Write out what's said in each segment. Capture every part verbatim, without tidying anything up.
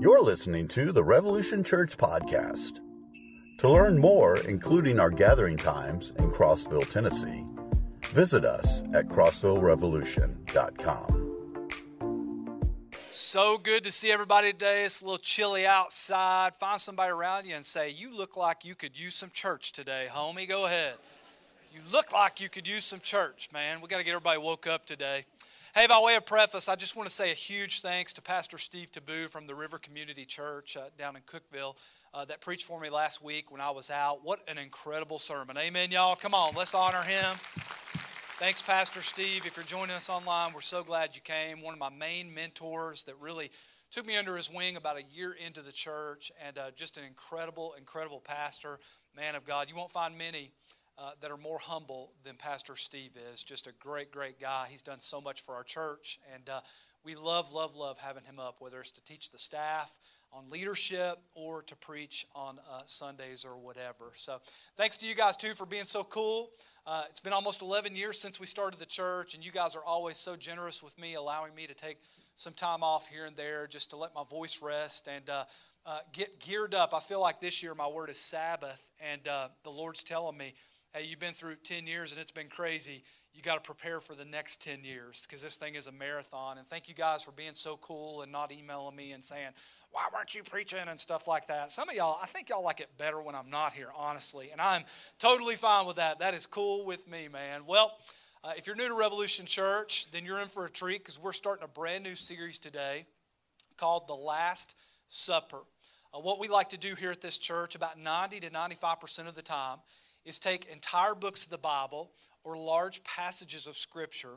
You're listening to the Revolution Church Podcast. To learn more, including our gathering times in Crossville, Tennessee, visit us at crossville revolution dot com. So good to see everybody today. It's a little chilly outside. Find somebody around you and say, you look like you could use some church today, homie. Go ahead. You look like you could use some church, man. We got to get everybody woke up today. Hey, by way of preface, I just want to say a huge thanks to Pastor Steve Taboo from the River Community Church uh, down in Cookeville uh, that preached for me last week when I was out. What an incredible sermon. Amen, y'all. Come on, let's honor him. Thanks, Pastor Steve. If you're joining us online, we're so glad you came. One of my main mentors that really took me under his wing about a year into the church, and uh, just an incredible, incredible pastor, man of God. You won't find many Uh, that are more humble than Pastor Steve is. Just a great, great guy. He's done so much for our church, and uh, we love, love, love having him up, whether it's to teach the staff on leadership or to preach on uh, Sundays or whatever. So thanks to you guys, too, for being so cool. Uh, it's been almost eleven years since we started the church, and you guys are always so generous with me, allowing me to take some time off here and there just to let my voice rest and uh, uh, get geared up. I feel like this year my word is Sabbath, and uh, the Lord's telling me, hey, you've been through ten years and it's been crazy. You got to prepare for the next ten years because this thing is a marathon. And thank you guys for being so cool and not emailing me and saying, why weren't you preaching and stuff like that. Some of y'all, I think y'all like it better when I'm not here, honestly. And I'm totally fine with that. That is cool with me, man. Well, uh, if you're new to Revolution Church, then you're in for a treat because we're starting a brand new series today called The Last Supper. Uh, what we like to do here at this church about ninety to ninety-five percent of the time is take entire books of the Bible or large passages of Scripture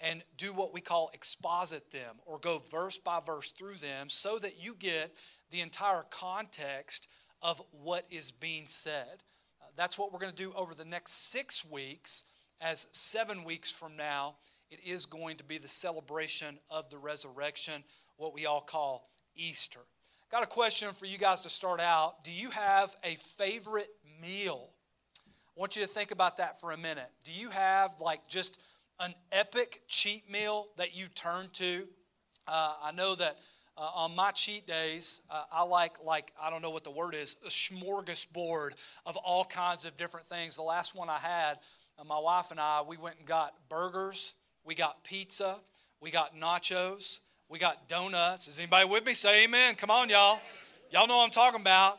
and do what we call exposit them, or go verse by verse through them so that you get the entire context of what is being said. Uh, that's what we're going to do over the next six weeks, as seven weeks from now, it is going to be the celebration of the resurrection, what we all call Easter. Got a question for you guys to start out. Do you have a favorite meal? I want you to think about that for a minute. Do you have like just an epic cheat meal that you turn to? Uh, I know that uh, on my cheat days, uh, I like, like, I don't know what the word is, a smorgasbord of all kinds of different things. The last one I had, uh, my wife and I, we went and got burgers, we got pizza, we got nachos, we got donuts. Is anybody with me? Say amen. Come on, y'all. Y'all know what I'm talking about.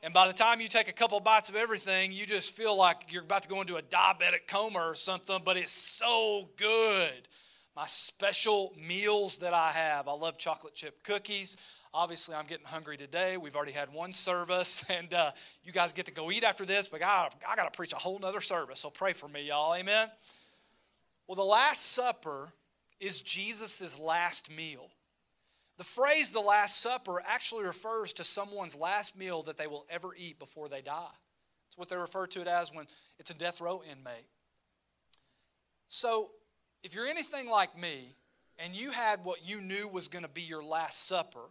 And by the time you take a couple bites of everything, you just feel like you're about to go into a diabetic coma or something, but it's so good. My special meals that I have. I love chocolate chip cookies. Obviously, I'm getting hungry today. We've already had one service, and uh, you guys get to go eat after this, but I, I got to preach a whole nother service, so pray for me, y'all. Amen? Well, the Last Supper is Jesus' last meal. The phrase, the Last Supper, actually refers to someone's last meal that they will ever eat before they die. It's what they refer to it as when it's a death row inmate. So if you're anything like me and you had what you knew was going to be your Last Supper,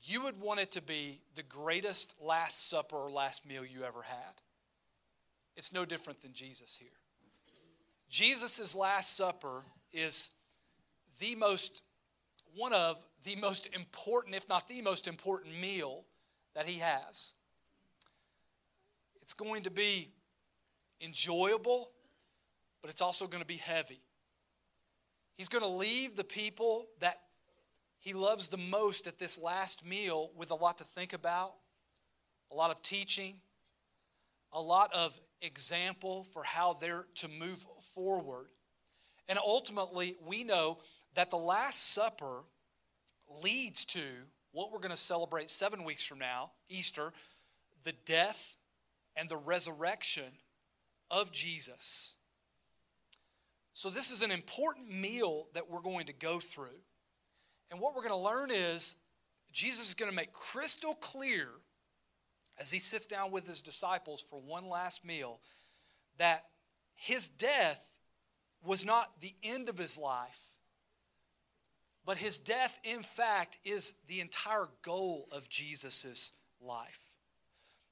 you would want it to be the greatest Last Supper or last meal you ever had. It's no different than Jesus here. Jesus' Last Supper is the most, one of the most important, if not the most important meal that he has. It's going to be enjoyable, but it's also going to be heavy. He's going to leave the people that he loves the most at this last meal with a lot to think about, a lot of teaching, a lot of example for how they're to move forward. And ultimately, we know that the Last Supper leads to what we're going to celebrate seven weeks from now, Easter, the death and the resurrection of Jesus. So this is an important meal that we're going to go through. And what we're going to learn is Jesus is going to make crystal clear as he sits down with his disciples for one last meal that his death was not the end of his life, but his death, in fact, is the entire goal of Jesus' life.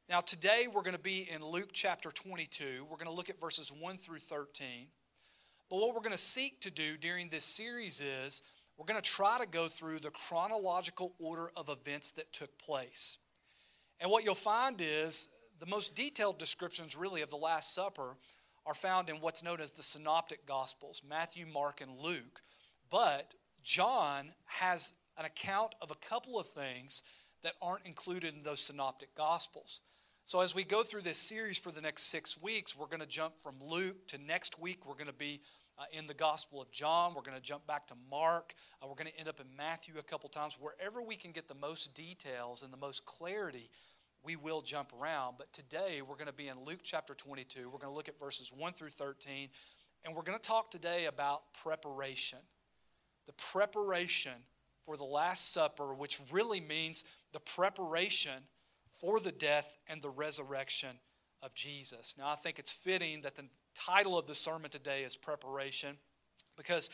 Now, today we're going to be in Luke chapter twenty-two. We're going to look at verses one through thirteen. But what we're going to seek to do during this series is we're going to try to go through the chronological order of events that took place. And what you'll find is the most detailed descriptions, really, of the Last Supper are found in what's known as the Synoptic Gospels, Matthew, Mark, and Luke. But John has an account of a couple of things that aren't included in those Synoptic Gospels. So as we go through this series for the next six weeks, we're going to jump from Luke to next week. We're going to be uh, in the Gospel of John. We're going to jump back to Mark. Uh, we're going to end up in Matthew a couple times. Wherever we can get the most details and the most clarity, we will jump around. But today we're going to be in Luke chapter twenty-two. We're going to look at verses one through thirteen. And we're going to talk today about preparation. The preparation for the Last Supper, which really means the preparation for the death and the resurrection of Jesus. Now, I think it's fitting that the title of the sermon today is Preparation, because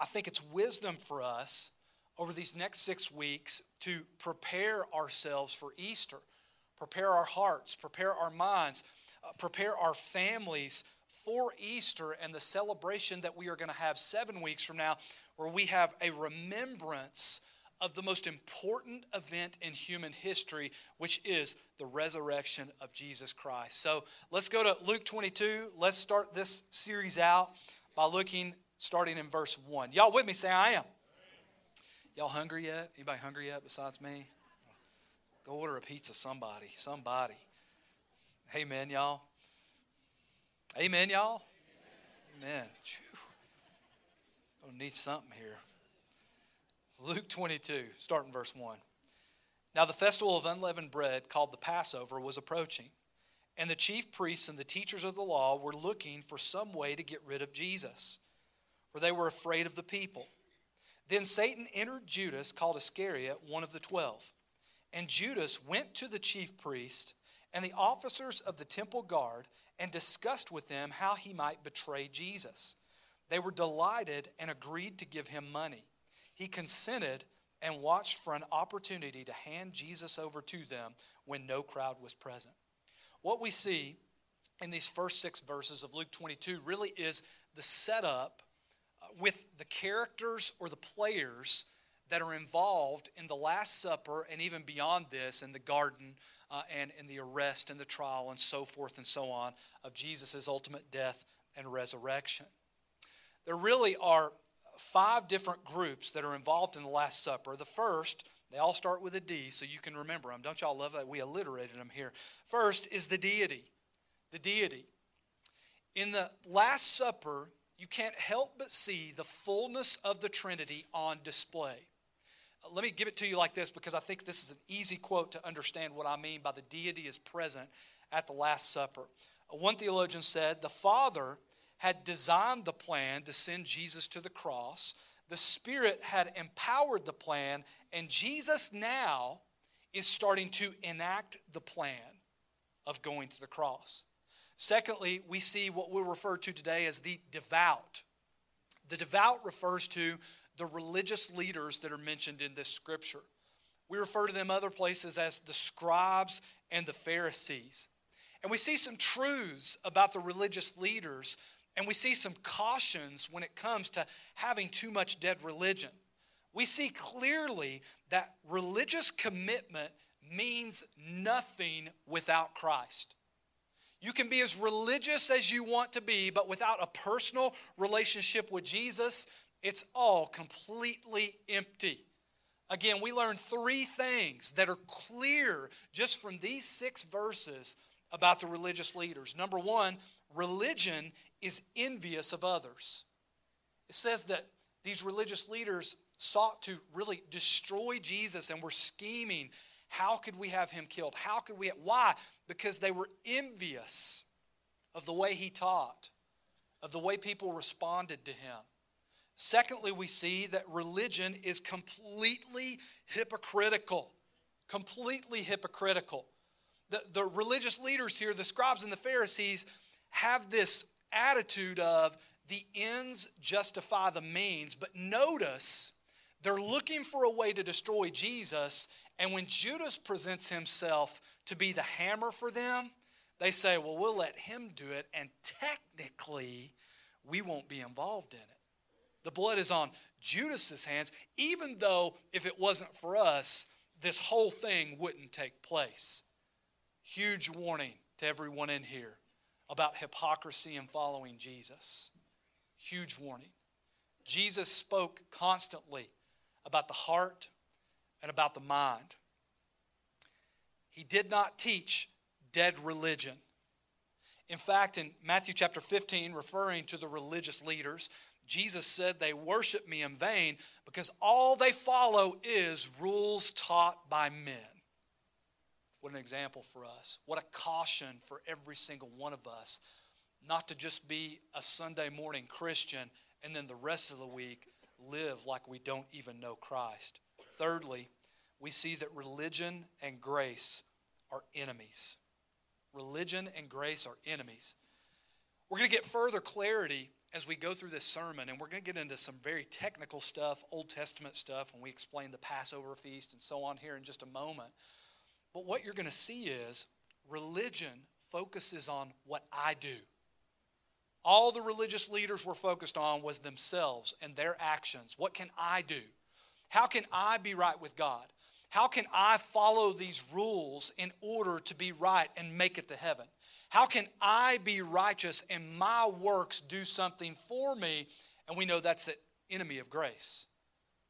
I think it's wisdom for us over these next six weeks to prepare ourselves for Easter, prepare our hearts, prepare our minds, uh, prepare our families for Easter and the celebration that we are going to have seven weeks from now, where we have a remembrance of the most important event in human history, which is the resurrection of Jesus Christ. So let's go to Luke twenty-two. Let's start this series out by looking, starting in verse one. Y'all with me? Say, I am. Y'all hungry yet? Anybody hungry yet besides me? Go order a pizza, somebody, somebody. Amen, y'all. Amen, y'all. Amen. Amen. I'm gonna need something here. Luke twenty-two, starting verse one. Now the festival of unleavened bread, called the Passover, was approaching, and the chief priests and the teachers of the law were looking for some way to get rid of Jesus, for they were afraid of the people. Then Satan entered Judas, called Iscariot, one of the twelve. And Judas went to the chief priest and the officers of the temple guard and discussed with them how he might betray Jesus. They were delighted and agreed to give him money. He consented and watched for an opportunity to hand Jesus over to them when no crowd was present. What we see in these first six verses of Luke twenty-two really is the setup with the characters or the players that are involved in the Last Supper and even beyond this in the garden uh, and in the arrest and the trial and so forth and so on of Jesus' ultimate death and resurrection. There really are five different groups that are involved in the Last Supper. The first, they all start with a D, so you can remember them. Don't y'all love that? We alliterated them here. First is the deity. The deity. In the Last Supper, you can't help but see the fullness of the Trinity on display. Let me give it to you like this, because I think this is an easy quote to understand what I mean by the deity is present at the Last Supper. One theologian said, the Father had designed the plan to send Jesus to the cross. The Spirit had empowered the plan, and Jesus now is starting to enact the plan of going to the cross. Secondly, we see what we refer to today as the devout. The devout refers to the religious leaders that are mentioned in this scripture. We refer to them other places as the scribes and the Pharisees. And we see some truths about the religious leaders, and we see some cautions when it comes to having too much dead religion. We see clearly that religious commitment means nothing without Christ. You can be as religious as you want to be, but without a personal relationship with Jesus, it's all completely empty. Again, we learn three things that are clear just from these six verses about the religious leaders. Number one, religion is envious of others. It says that these religious leaders sought to really destroy Jesus and were scheming, how could we have him killed? How could we? Why? Because they were envious of the way he taught, of the way people responded to him. Secondly, we see that religion is completely hypocritical, completely hypocritical. The, the religious leaders here, the scribes and the Pharisees, have this attitude of the ends justify the means. But notice, they're looking for a way to destroy Jesus. And when Judas presents himself to be the hammer for them, they say, well, we'll let him do it. And technically, we won't be involved in it. The blood is on Judas's hands, even though if it wasn't for us, this whole thing wouldn't take place. Huge warning to everyone in here about hypocrisy and following Jesus. Huge warning. Jesus spoke constantly about the heart and about the mind. He did not teach dead religion. In fact, in Matthew chapter fifteen, referring to the religious leaders, Jesus said they worship me in vain because all they follow is rules taught by men. What an example for us. What a caution for every single one of us not to just be a Sunday morning Christian and then the rest of the week live like we don't even know Christ. Thirdly, we see that religion and grace are enemies. Religion and grace are enemies. We're going to get further clarity as we go through this sermon, and we're going to get into some very technical stuff, Old Testament stuff, when we explain the Passover feast and so on here in just a moment. But what you're going to see is religion focuses on what I do. All the religious leaders were focused on was themselves and their actions. What can I do? How can I be right with God? How can I follow these rules in order to be right and make it to heaven? How can I be righteous and my works do something for me? And we know that's an enemy of grace.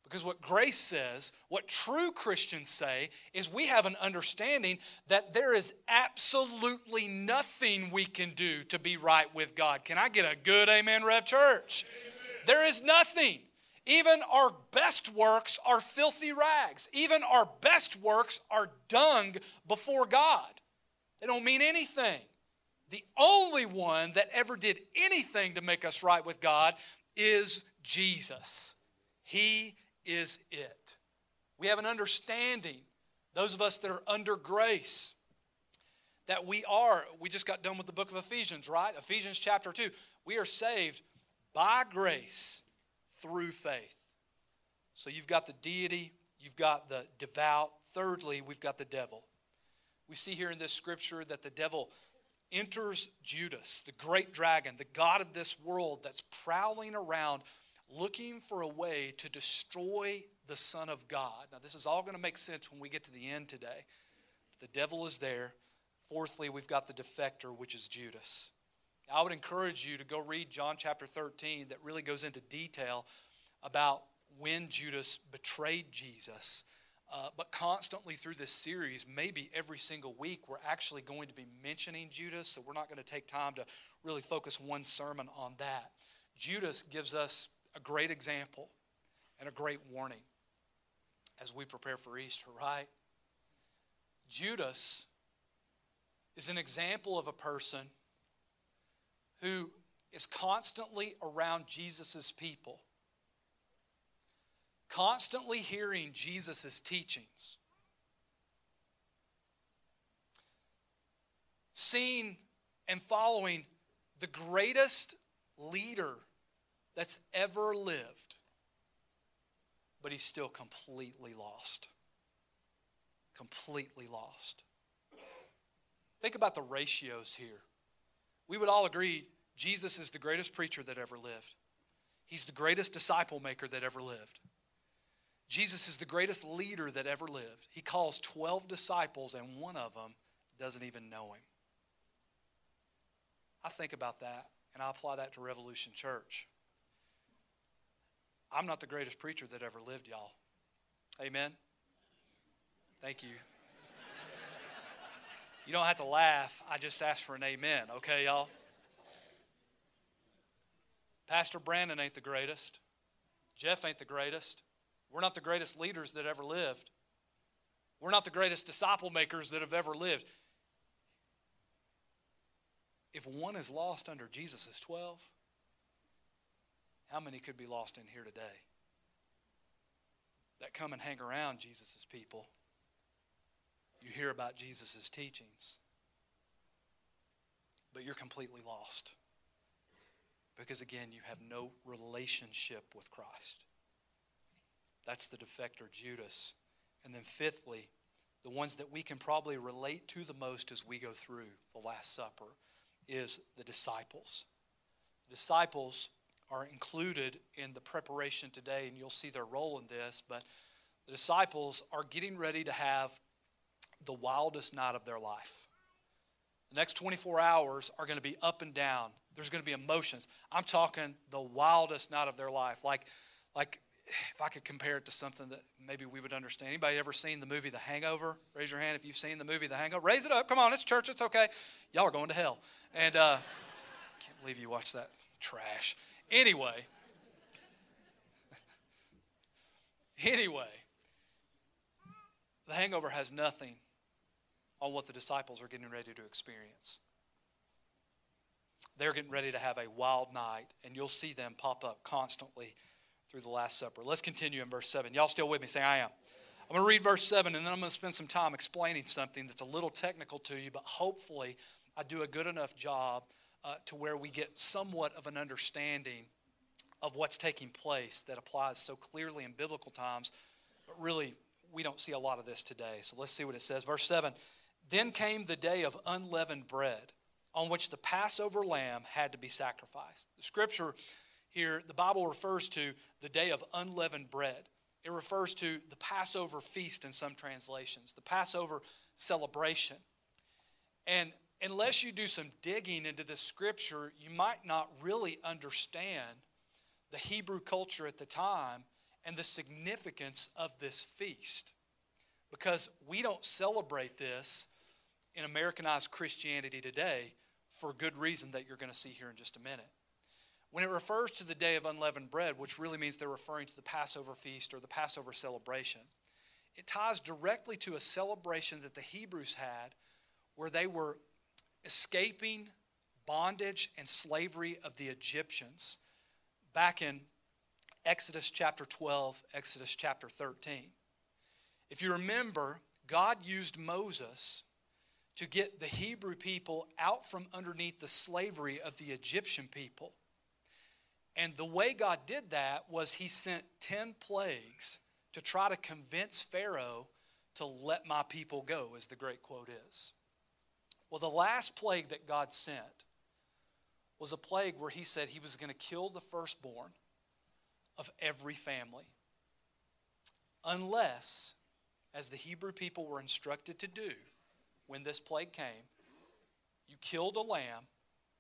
Because what grace says, what true Christians say, is we have an understanding that there is absolutely nothing we can do to be right with God. Can I get a good amen, Rev Church? Amen. There is nothing. Even our best works are filthy rags. Even our best works are dung before God. They don't mean anything. The only one that ever did anything to make us right with God is Jesus. He is it. We have an understanding, those of us that are under grace, that we are, we just got done with the book of Ephesians, right? Ephesians chapter two. We are saved by grace through faith. So you've got the deity, you've got the devout. Thirdly, we've got the devil. We see here in this scripture that the devil enters Judas, the great dragon, the god of this world that's prowling around looking for a way to destroy the Son of God. Now this is all going to make sense when we get to the end today. The devil is there. Fourthly, we've got the defector, which is Judas. I would encourage you to go read John chapter thirteen that really goes into detail about when Judas betrayed Jesus. Uh, but constantly through this series, maybe every single week, we're actually going to be mentioning Judas, so we're not going to take time to really focus one sermon on that. Judas gives us a great example and a great warning as we prepare for Easter, right? Judas is an example of a person who is constantly around Jesus' people, constantly hearing Jesus' teachings, seeing and following the greatest leader that's ever lived, but he's still completely lost. Completely lost. Think about the ratios here. We would all agree Jesus is the greatest preacher that ever lived. He's the greatest disciple maker that ever lived. Jesus is the greatest leader that ever lived. He calls twelve disciples, and one of them doesn't even know him. I think about that, and I apply that to Revolution Church. I'm not the greatest preacher that ever lived, y'all. Amen? Thank you. You don't have to laugh. I just asked for an amen, okay, y'all? Pastor Brandon ain't the greatest. Jeff ain't the greatest. We're not the greatest leaders that ever lived. We're not the greatest disciple makers that have ever lived. If one is lost under Jesus' twelve, how many could be lost in here today that come and hang around Jesus' people? You hear about Jesus' teachings, but you're completely lost because, again, you have no relationship with Christ. That's the defector Judas. And then fifthly, the ones that we can probably relate to the most as we go through the Last Supper is the disciples. The disciples are included in the preparation today, and you'll see their role in this. But the disciples are getting ready to have the wildest night of their life. The next twenty-four hours are going to be up and down. There's going to be emotions. I'm talking the wildest night of their life. Like, like if I could compare it to something that maybe we would understand. Anybody ever seen the movie The Hangover? Raise your hand if you've seen the movie The Hangover. Raise it up. Come on, it's church. It's okay. Y'all are going to hell. And uh, I can't believe you watched that trash. Anyway. Anyway. The hangover has nothing on what the disciples are getting ready to experience. They're getting ready to have a wild night, and you'll see them pop up constantly through the Last Supper. Let's continue in verse seven. Y'all still with me? Say, I am. I'm going to read verse seven, and then I'm going to spend some time explaining something that's a little technical to you, but hopefully I do a good enough job uh, to where we get somewhat of an understanding of what's taking place that applies so clearly in biblical times, but really we don't see a lot of this today. So let's see what it says. Verse seven, then came the day of unleavened bread on which the Passover lamb had to be sacrificed. The scripture here, the Bible refers to the day of unleavened bread. It refers to the Passover feast in some translations, the Passover celebration. And unless you do some digging into this scripture, you might not really understand the Hebrew culture at the time and the significance of this feast, because we don't celebrate this in Americanized Christianity today for a good reason that you're going to see here in just a minute. When it refers to the day of unleavened bread, which really means they're referring to the Passover feast or the Passover celebration, it ties directly to a celebration that the Hebrews had where they were escaping bondage and slavery of the Egyptians back in Exodus chapter twelve, Exodus chapter thirteen. If you remember, God used Moses to get the Hebrew people out from underneath the slavery of the Egyptian people. And the way God did that was he sent ten plagues to try to convince Pharaoh to let my people go, as the great quote is. Well, the last plague that God sent was a plague where he said he was going to kill the firstborn of every family, unless, as the Hebrew people were instructed to do when this plague came, you killed a lamb,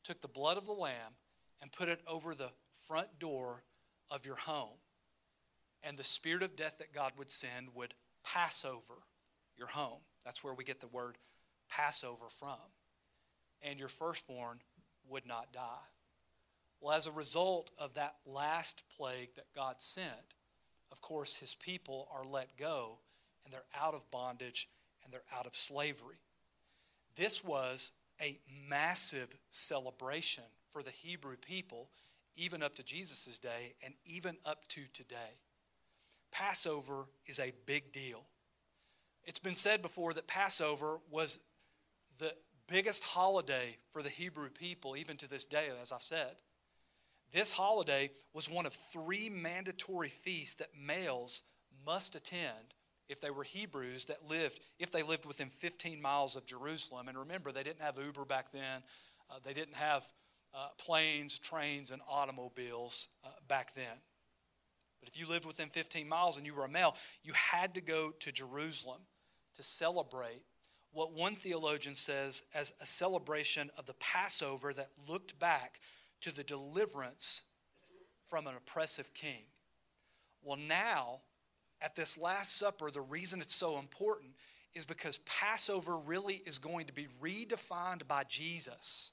took the blood of the lamb, and put it over the front door of your home. And the spirit of death that God would send would pass over your home. That's where we get the word Passover from. And your firstborn would not die. Well, as a result of that last plague that God sent, of course, his people are let go, and they're out of bondage, and they're out of slavery. This was a massive celebration for the Hebrew people, even up to Jesus' day, and even up to today. Passover is a big deal. It's been said before that Passover was the biggest holiday for the Hebrew people, even to this day, as I've said. This holiday was one of three mandatory feasts that males must attend if they were Hebrews that lived, if they lived within fifteen miles of Jerusalem. And remember, they didn't have Uber back then. Uh, they didn't have uh, planes, trains, and automobiles uh, back then. But if you lived within fifteen miles and you were a male, you had to go to Jerusalem to celebrate what one theologian says as a celebration of the Passover that looked back to the deliverance from an oppressive king. Well, now, at this Last Supper, the reason it's so important is because Passover really is going to be redefined by Jesus.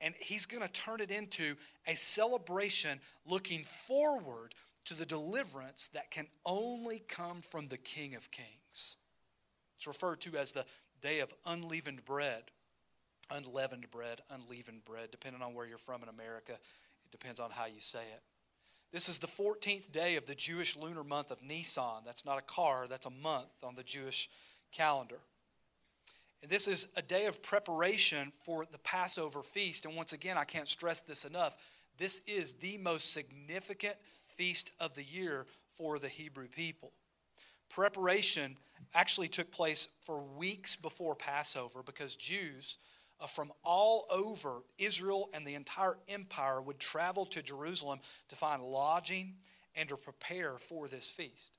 And he's going to turn it into a celebration looking forward to the deliverance that can only come from the King of Kings. It's referred to as the Day of Unleavened Bread. Unleavened bread, unleavened bread, depending on where you're from in America, it depends on how you say it. This is the fourteenth day of the Jewish lunar month of Nisan. That's not a car, that's a month on the Jewish calendar. And this is a day of preparation for the Passover feast. And once again, I can't stress this enough. This is the most significant feast of the year for the Hebrew people. Preparation actually took place for weeks before Passover because Jews uh, from all over Israel and the entire empire would travel to Jerusalem to find lodging and to prepare for this feast.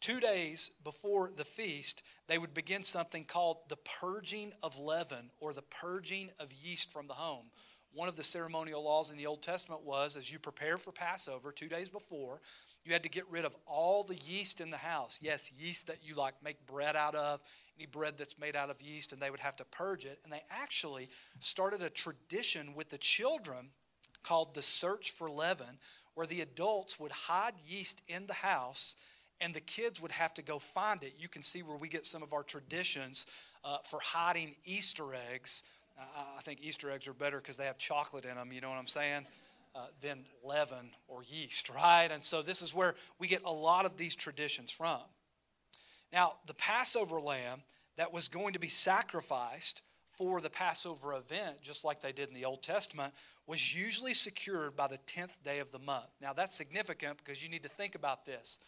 Two days before the feast, they would begin something called the purging of leaven, or the purging of yeast from the home. One of the ceremonial laws in the Old Testament was, as you prepare for Passover two days before, you had to get rid of all the yeast in the house. Yes, yeast that you like make bread out of, any bread that's made out of yeast, and they would have to purge it. And they actually started a tradition with the children called the search for leaven, where the adults would hide yeast in the house and the kids would have to go find it. You can see where we get some of our traditions uh, for hiding Easter eggs. Uh, I think Easter eggs are better because they have chocolate in them, you know what I'm saying? Uh, than leaven or yeast, right? And so this is where we get a lot of these traditions from. Now, the Passover lamb that was going to be sacrificed for the Passover event, just like they did in the Old Testament, was usually secured by the tenth day of the month. Now, that's significant because you need to think about this.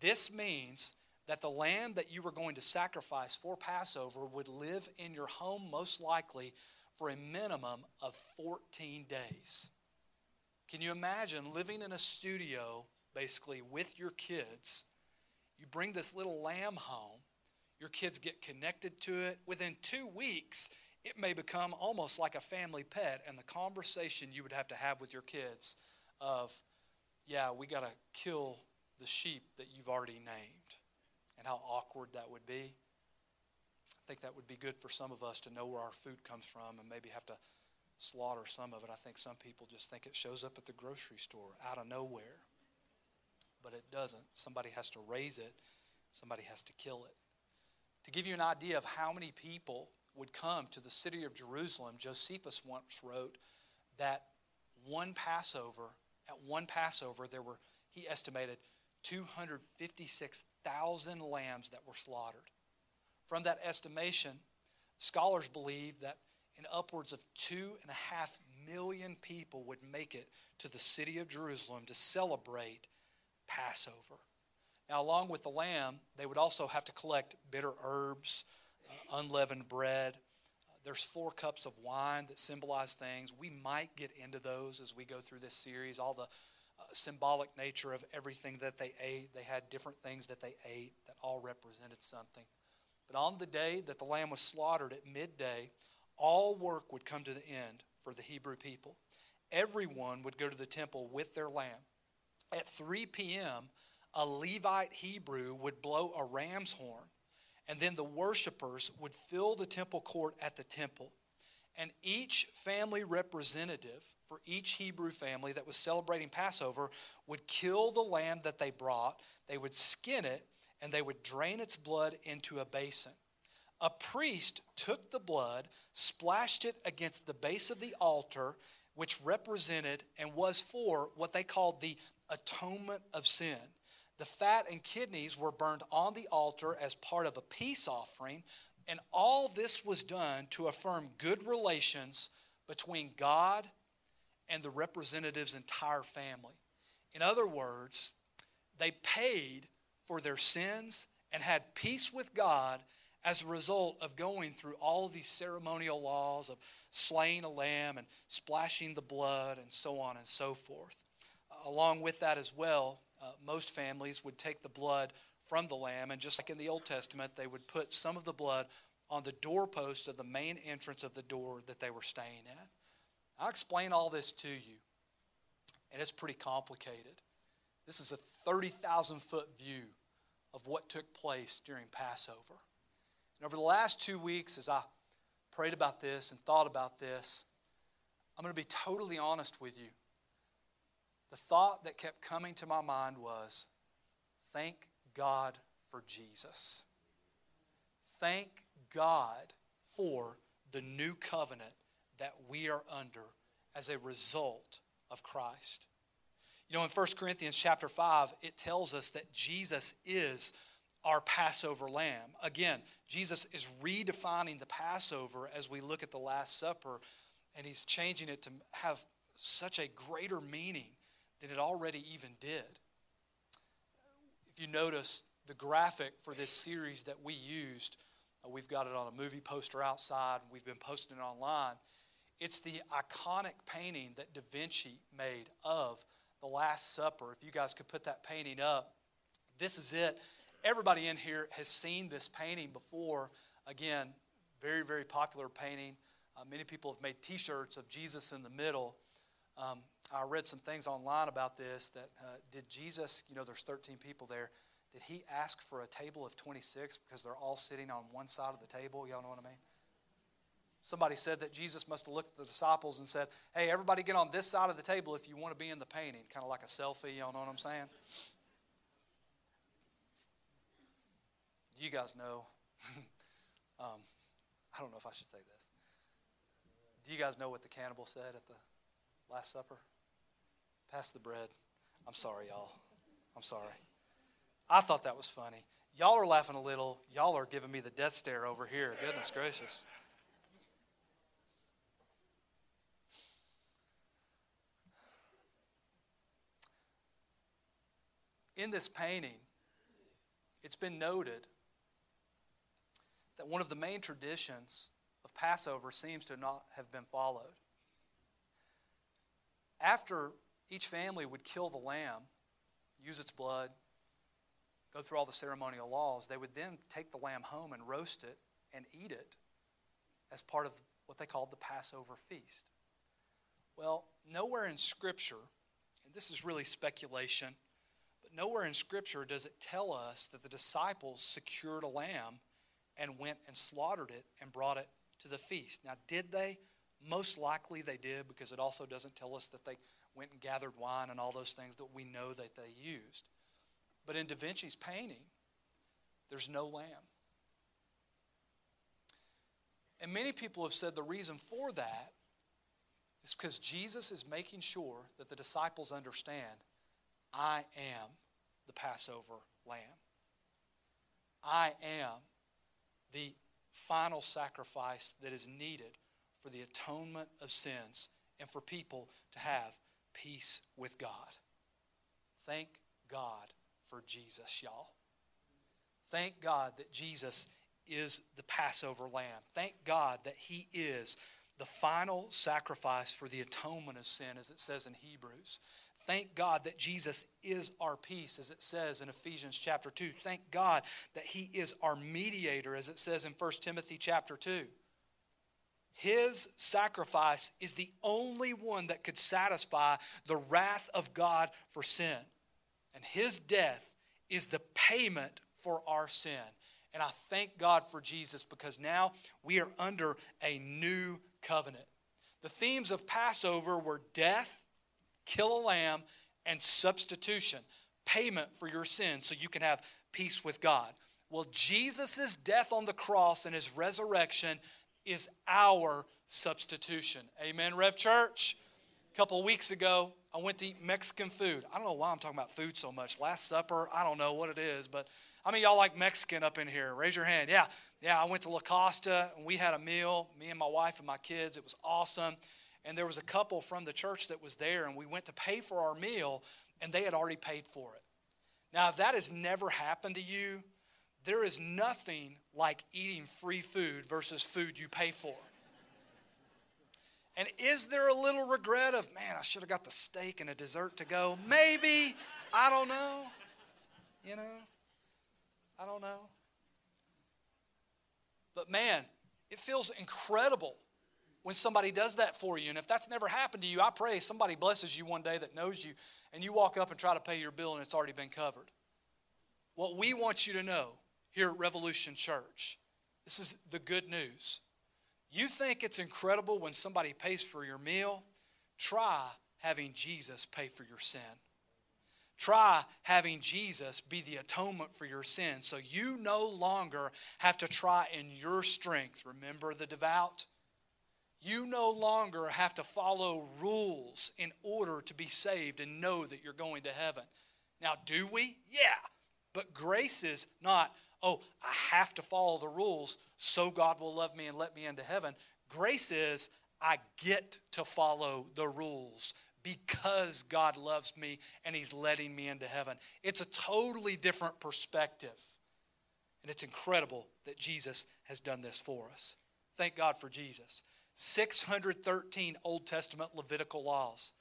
This means that the lamb that you were going to sacrifice for Passover would live in your home most likely for a minimum of fourteen days. Can you imagine living in a studio, basically, with your kids? You bring this little lamb home. Your kids get connected to it. Within two weeks, it may become almost like a family pet, and the conversation you would have to have with your kids of, yeah, we got to kill the sheep that you've already named, and how awkward that would be. I think that would be good for some of us to know where our food comes from and maybe have to slaughter some of it. I think some people just think it shows up at the grocery store out of nowhere, but it doesn't. Somebody has to raise it. Somebody has to kill it. To give you an idea of how many people would come to the city of Jerusalem, Josephus once wrote that one Passover, at one Passover, there were, he estimated, two hundred fifty-six thousand lambs that were slaughtered. From that estimation, scholars believe that and upwards of two and a half million people would make it to the city of Jerusalem to celebrate Passover. Now, along with the lamb, they would also have to collect bitter herbs, uh, unleavened bread. Uh, there's four cups of wine that symbolize things. We might get into those as we go through this series, all the uh, symbolic nature of everything that they ate. They had different things that they ate that all represented something. But on the day that the lamb was slaughtered at midday, all work would come to the end for the Hebrew people. Everyone would go to the temple with their lamb. At three p.m., a Levite Hebrew would blow a ram's horn, and then the worshipers would fill the temple court at the temple. And each family representative for each Hebrew family that was celebrating Passover would kill the lamb that they brought. They would skin it, and they would drain its blood into a basin. A priest took the blood, splashed it against the base of the altar, which represented and was for what they called the atonement of sin. The fat and kidneys were burned on the altar as part of a peace offering, and all this was done to affirm good relations between God and the representative's entire family. In other words, they paid for their sins and had peace with God as a result of going through all of these ceremonial laws of slaying a lamb and splashing the blood and so on and so forth. Uh, along with that as well, uh, most families would take the blood from the lamb, and just like in the Old Testament, they would put some of the blood on the doorpost of the main entrance of the door that they were staying at. I'll explain all this to you, and it's pretty complicated. This is a thirty thousand foot view of what took place during Passover. And over the last two weeks, as I prayed about this and thought about this, I'm going to be totally honest with you. The thought that kept coming to my mind was, thank God for Jesus. Thank God for the new covenant that we are under as a result of Christ. You know, in First Corinthians chapter five, it tells us that Jesus is our Passover lamb. Again, Jesus is redefining the Passover as we look at the Last Supper, and he's changing it to have such a greater meaning than it already even did. If you notice, the graphic for this series that we used We've got it on a movie poster outside. We've been posting it online. It's the iconic painting that Da Vinci made of the Last Supper. If you guys could put that painting up, this is it. Everybody in here has seen this painting before. Again, very, very popular painting. Uh, many people have made T-shirts of Jesus in the middle. Um, I read some things online about this, that uh, did Jesus, you know, there's thirteen people there. Did he ask for a table of twenty-six because they're all sitting on one side of the table? Y'all know what I mean? Somebody said that Jesus must have looked at the disciples and said, hey, everybody get on this side of the table if you want to be in the painting. Kind of like a selfie, y'all know what I'm saying? You guys know. um, I don't know if I should say this. Do you guys know what the cannibal said at the Last Supper? Pass the bread. I'm sorry, y'all. I'm sorry. I thought that was funny. Y'all are laughing a little. Y'all are giving me the death stare over here. Goodness gracious. In this painting, it's been noted that one of the main traditions of Passover seems to not have been followed. After each family would kill the lamb, use its blood, go through all the ceremonial laws, they would then take the lamb home and roast it and eat it as part of what they called the Passover feast. Well, nowhere in Scripture, and this is really speculation, but nowhere in Scripture does it tell us that the disciples secured a lamb and went and slaughtered it and brought it to the feast. Now, did they? Most likely they did, because it also doesn't tell us that they went and gathered wine and all those things that we know that they used. But in Da Vinci's painting, there's no lamb. And many people have said the reason for that is because Jesus is making sure that the disciples understand, I am the Passover lamb. I am the final sacrifice that is needed for the atonement of sins and for people to have peace with God. Thank God for Jesus, y'all. Thank God that Jesus is the Passover lamb. Thank God that he is the final sacrifice for the atonement of sin, as it says in Hebrews. Thank God that Jesus is our peace, as it says in Ephesians chapter two. Thank God that he is our mediator, as it says in First Timothy chapter two. His sacrifice is the only one that could satisfy the wrath of God for sin. And his death is the payment for our sin. And I thank God for Jesus, because now we are under a new covenant. The themes of Passover were death, kill a lamb, and substitution, payment for your sin so you can have peace with God. Well, Jesus' death on the cross and his resurrection is our substitution. Amen, Rev Church? A couple weeks ago, I went to eat Mexican food. I don't know why I'm talking about food so much. Last Supper, I don't know what it is, but I mean, y'all like Mexican up in here? Raise your hand. Yeah, yeah, I went to La Costa, and we had a meal, me and my wife and my kids. It was awesome, and there was a couple from the church that was there, and we went to pay for our meal, and they had already paid for it. Now, if that has never happened to you, there is nothing like eating free food versus food you pay for. And is there a little regret of, man, I should have got the steak and a dessert to go? Maybe. I don't know. You know, I don't know. But, man, it feels incredible when somebody does that for you. And if that's never happened to you, I pray somebody blesses you one day that knows you, and you walk up and try to pay your bill and it's already been covered. What we want you to know here at Revolution Church, this is the good news. You think it's incredible when somebody pays for your meal? Try having Jesus pay for your sin. Try having Jesus be the atonement for your sin, so you no longer have to try in your strength. Remember the devout? You no longer have to follow rules in order to be saved and know that you're going to heaven. Now, do we? Yeah. But grace is not, oh, I have to follow the rules so God will love me and let me into heaven. Grace is, I get to follow the rules because God loves me and he's letting me into heaven. It's a totally different perspective. And it's incredible that Jesus has done this for us. Thank God for Jesus. six hundred thirteen Old Testament Levitical laws.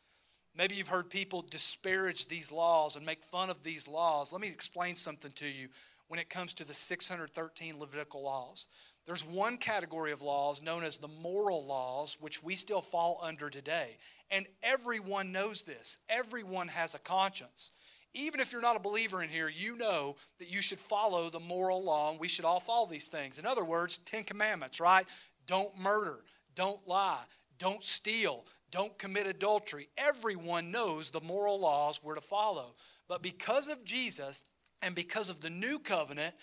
Maybe you've heard people disparage these laws and make fun of these laws. Let me explain something to you when it comes to the six hundred thirteen Levitical laws. There's one category of laws known as the moral laws, which we still fall under today. And everyone knows this. Everyone has a conscience. Even if you're not a believer in here, you know that you should follow the moral law, and we should all follow these things. In other words, Ten Commandments, right? Don't murder, don't lie, don't steal, don't commit adultery. Everyone knows the moral laws we're to follow. But because of Jesus and because of the new covenant,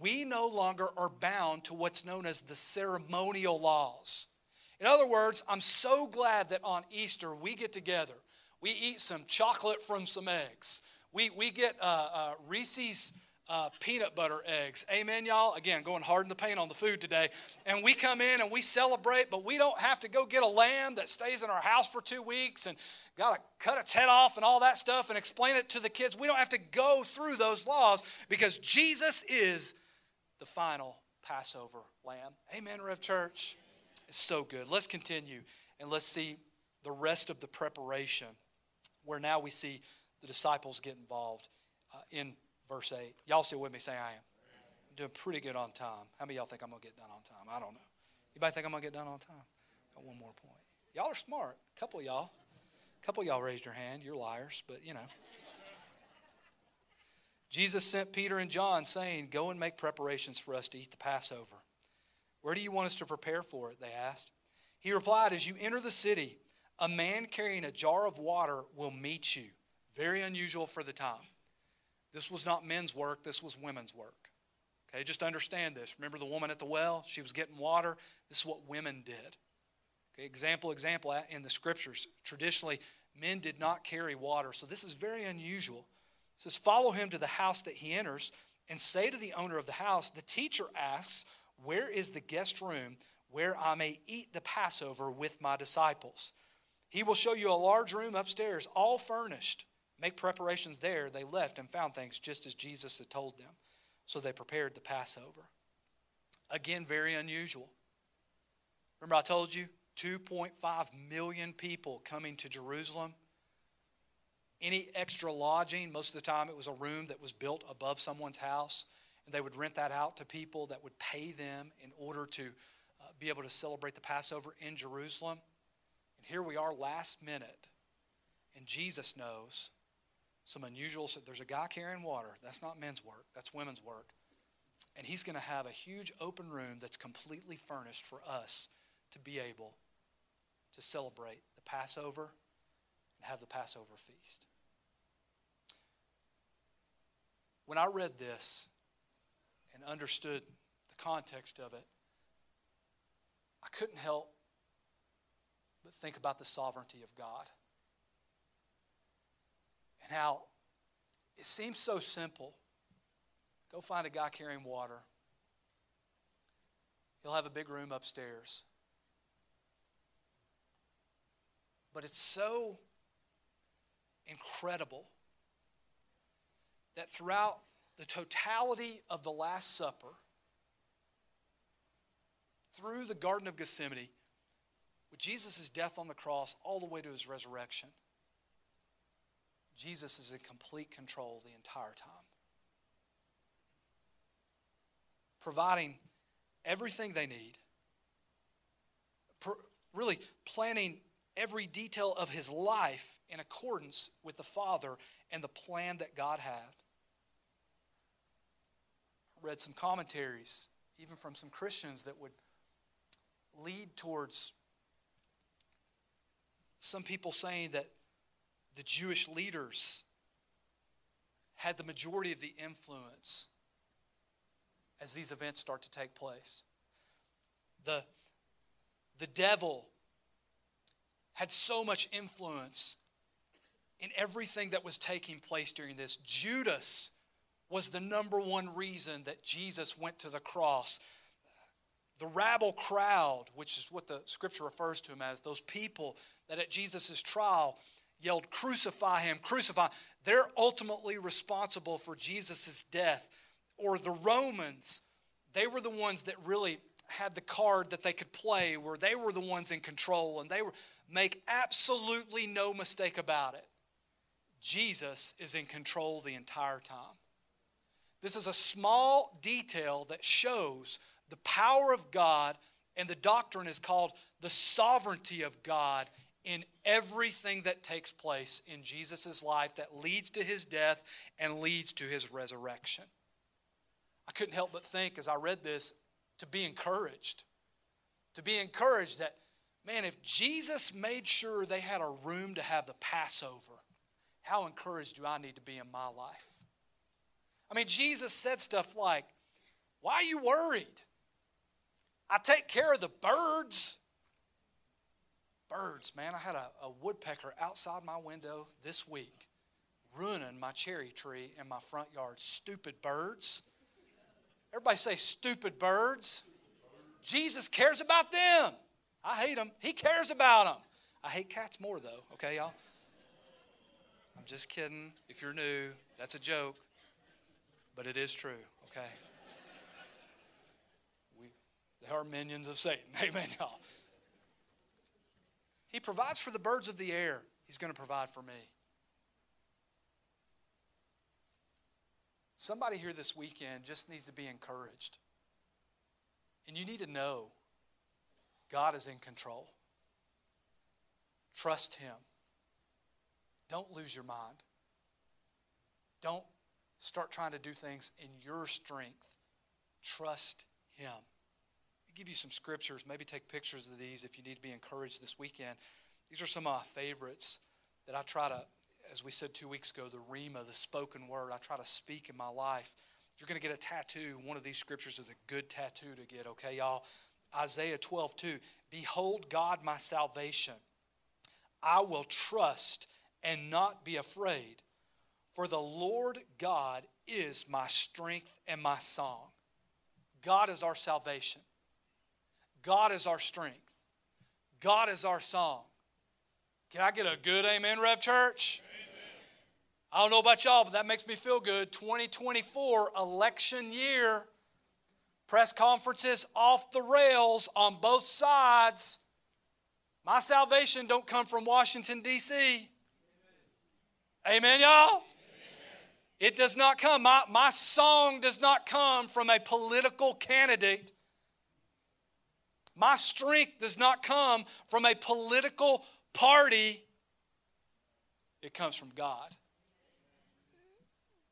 we no longer are bound to what's known as the ceremonial laws. In other words, I'm so glad that on Easter we get together. We eat some chocolate from some eggs. We, we get uh, uh, Reese's uh, peanut butter eggs. Amen, y'all? Again, going hard in the paint on the food today. And we come in and we celebrate, but we don't have to go get a lamb that stays in our house for two weeks and got to cut its head off and all that stuff and explain it to the kids. We don't have to go through those laws because Jesus is the final Passover lamb. Amen, Rev Church? It's so good. Let's continue and let's see the rest of the preparation where now we see the disciples get involved uh, in verse eight. Y'all still with me? Say, I am. I'm doing pretty good on time. How many of y'all think I'm going to get done on time? I don't know. Anybody think I'm going to get done on time? Got one more point. Y'all are smart. A couple of y'all. A couple of y'all raised your hand. You're liars, but you know. Jesus sent Peter and John saying, go and make preparations for us to eat the Passover. Where do you want us to prepare for it? They asked. He replied, as you enter the city, a man carrying a jar of water will meet you. Very unusual for the time. This was not men's work. This was women's work. Okay, just understand this. Remember the woman at the well? She was getting water. This is what women did. Okay, example, example in the scriptures. Traditionally, men did not carry water. So this is very unusual. It says, follow him to the house that he enters and say to the owner of the house, the teacher asks, where is the guest room where I may eat the Passover with my disciples? He will show you a large room upstairs, all furnished. Make preparations there. They left and found things just as Jesus had told them. So they prepared the Passover. Again, very unusual. Remember I told you, two point five million people coming to Jerusalem. Any extra lodging, most of the time it was a room that was built above someone's house. And they would rent that out to people that would pay them in order to uh, be able to celebrate the Passover in Jerusalem. And here we are last minute. And Jesus knows. Some unusual, so there's a guy carrying water. That's not men's work. That's women's work. And he's going to have a huge open room that's completely furnished for us to be able to celebrate the Passover and have the Passover feast. When I read this and understood the context of it, I couldn't help but think about the sovereignty of God. And how it seems so simple. Go find a guy carrying water. He'll have a big room upstairs. But it's so incredible that throughout the totality of the Last Supper, through the Garden of Gethsemane, with Jesus' death on the cross all the way to his resurrection, Jesus is in complete control the entire time, providing everything they need, really planning every detail of his life in accordance with the Father and the plan that God had. I read some commentaries, even from some Christians, that would lead towards some people saying that the Jewish leaders had the majority of the influence as these events start to take place. The, the devil had so much influence in everything that was taking place during this. Judas was the number one reason that Jesus went to the cross. The rabble crowd, which is what the scripture refers to him as, those people that at Jesus' trial yelled, crucify him, crucify. They're ultimately responsible for Jesus' death, or the Romans, they were the ones that really had the card that they could play, where they were the ones in control, and they were, make absolutely no mistake about it, Jesus is in control the entire time. This is a small detail that shows the power of God, and the doctrine is called the sovereignty of God in everything that takes place in Jesus' life that leads to his death and leads to his resurrection. I couldn't help but think as I read this to be encouraged. To be encouraged that, man, if Jesus made sure they had a room to have the Passover, how encouraged do I need to be in my life? I mean, Jesus said stuff like, why are you worried? I take care of the birds. Birds, man, I had a, a woodpecker outside my window this week ruining my cherry tree in my front yard. Stupid birds. Everybody say stupid birds. Jesus cares about them. I hate them. He cares about them. I hate cats more, though. Okay, y'all? I'm just kidding. If you're new, that's a joke. But it is true, okay? We, they are minions of Satan. Amen, y'all. He provides for the birds of the air. He's going to provide for me. Somebody here this weekend just needs to be encouraged. And you need to know God is in control. Trust him. Don't lose your mind. Don't start trying to do things in your strength. Trust him. I'll give you some scriptures. Maybe take pictures of these if you need to be encouraged this weekend. These are some of my favorites that I try to, as we said two weeks ago, the Rhema, the spoken word, I try to speak in my life. If you're going to get a tattoo, one of these scriptures is a good tattoo to get, okay, y'all? Isaiah twelve two, behold God my salvation. I will trust and not be afraid, for the Lord God is my strength and my song. God is our salvation. God is our strength. God is our song. Can I get a good amen, Rev Church? Amen. I don't know about y'all, but that makes me feel good. twenty twenty-four, election year. Press conferences off the rails on both sides. My salvation don't come from Washington D C Amen, y'all? Amen. It does not come. My, my song does not come from a political candidate. My strength does not come from a political party. It comes from God.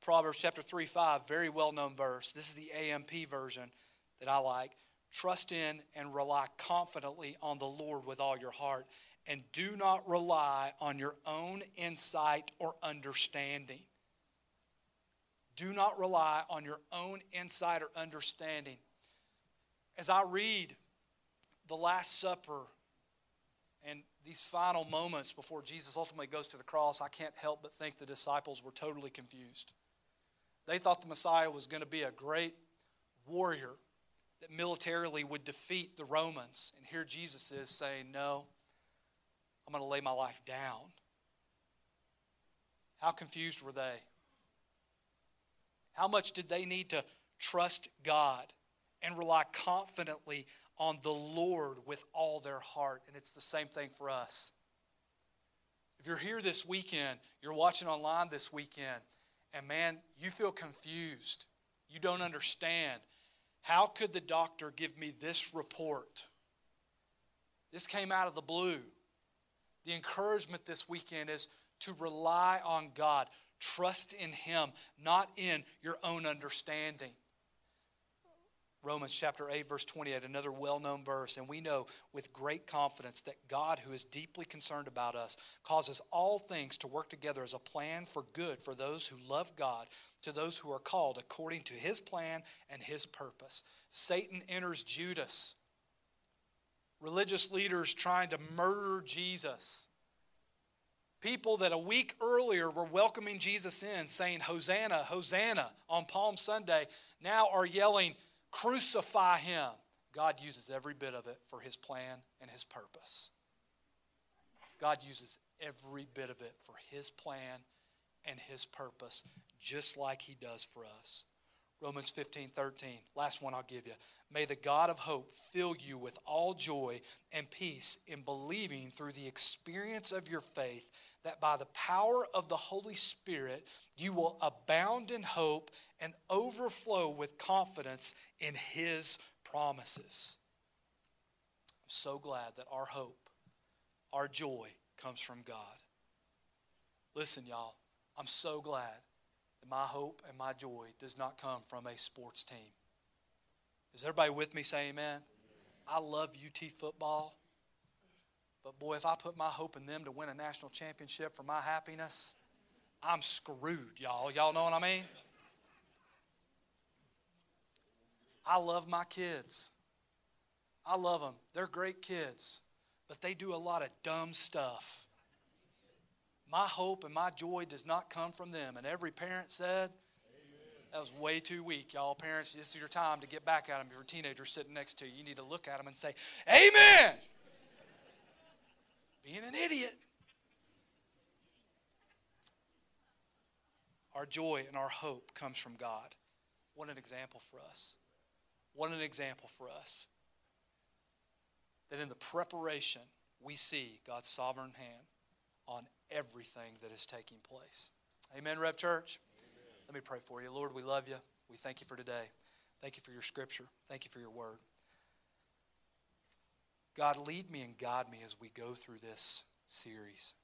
Proverbs chapter three, five, very well-known verse. This is the A M P version that I like. Trust in and rely confidently on the Lord with all your heart, and do not rely on your own insight or understanding. Do not rely on your own insight or understanding. As I read the Last Supper and these final moments before Jesus ultimately goes to the cross, I can't help but think the disciples were totally confused. They thought the Messiah was going to be a great warrior that militarily would defeat the Romans. And here Jesus is saying, no, I'm going to lay my life down. How confused were they? How much did they need to trust God and rely confidently on the Lord with all their heart? And it's the same thing for us. If you're here this weekend, you're watching online this weekend, and man, you feel confused. You don't understand. How could the doctor give me this report? This came out of the blue. The encouragement this weekend is to rely on God. Trust in him, not in your own understanding. Romans chapter eight, verse twenty-eight, another well-known verse. And we know with great confidence that God, who is deeply concerned about us, causes all things to work together as a plan for good for those who love God, to those who are called according to his plan and his purpose. Satan enters Judas. Religious leaders trying to murder Jesus. People that a week earlier were welcoming Jesus in, saying, Hosanna, Hosanna, on Palm Sunday, now are yelling, crucify him. God uses every bit of it for his plan and his purpose. God uses every bit of it for his plan and his purpose, just like he does for us. Romans fifteen thirteen. Last one I'll give you. May the God of hope fill you with all joy and peace in believing through the experience of your faith, that by the power of the Holy Spirit you will abound in hope and overflow with confidence in His promises. I'm so glad that our hope, our joy, comes from God. Listen, y'all, I'm so glad that my hope and my joy does not come from a sports team. Is everybody with me? Say amen. I love U T football. But boy, if I put my hope in them to win a national championship for my happiness, I'm screwed, y'all. Y'all know what I mean? I love my kids. I love them. They're great kids. But they do a lot of dumb stuff. My hope and my joy does not come from them. And every parent said, that was way too weak, y'all. Parents, this is your time to get back at them. If your teenager's sitting next to you, you need to look at them and say, amen. Being an idiot. Our joy and our hope comes from God. What an example for us. What an example for us. That in the preparation, we see God's sovereign hand on everything that is taking place. Amen, Rev Church? Amen. Let me pray for you. Lord, we love you. We thank you for today. Thank you for your scripture. Thank you for your word. God, lead me and guide me as we go through this series.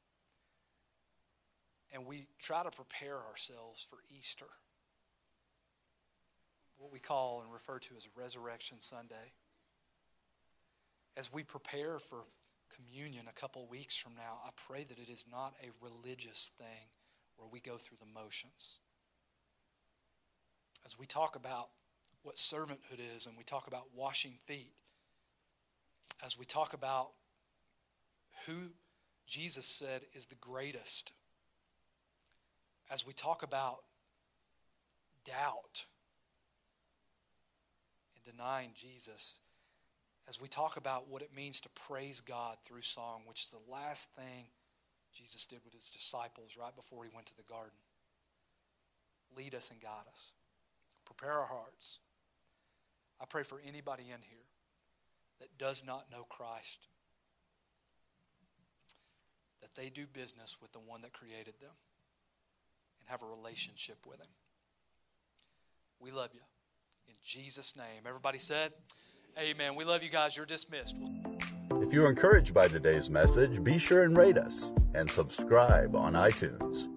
And we try to prepare ourselves for Easter, what we call and refer to as Resurrection Sunday. As we prepare for communion a couple weeks from now, I pray that it is not a religious thing where we go through the motions. As we talk about what servanthood is and we talk about washing feet, as we talk about who Jesus said is the greatest, as we talk about doubt and denying Jesus, as we talk about what it means to praise God through song, which is the last thing Jesus did with his disciples right before he went to the garden. Lead us and guide us. Prepare our hearts. I pray for anybody in here that does not know Christ, that they do business with the one that created them and have a relationship with him. We love you. In Jesus' name. Everybody said, amen. We love you guys. You're dismissed. If you're encouraged by today's message, be sure and rate us and subscribe on iTunes.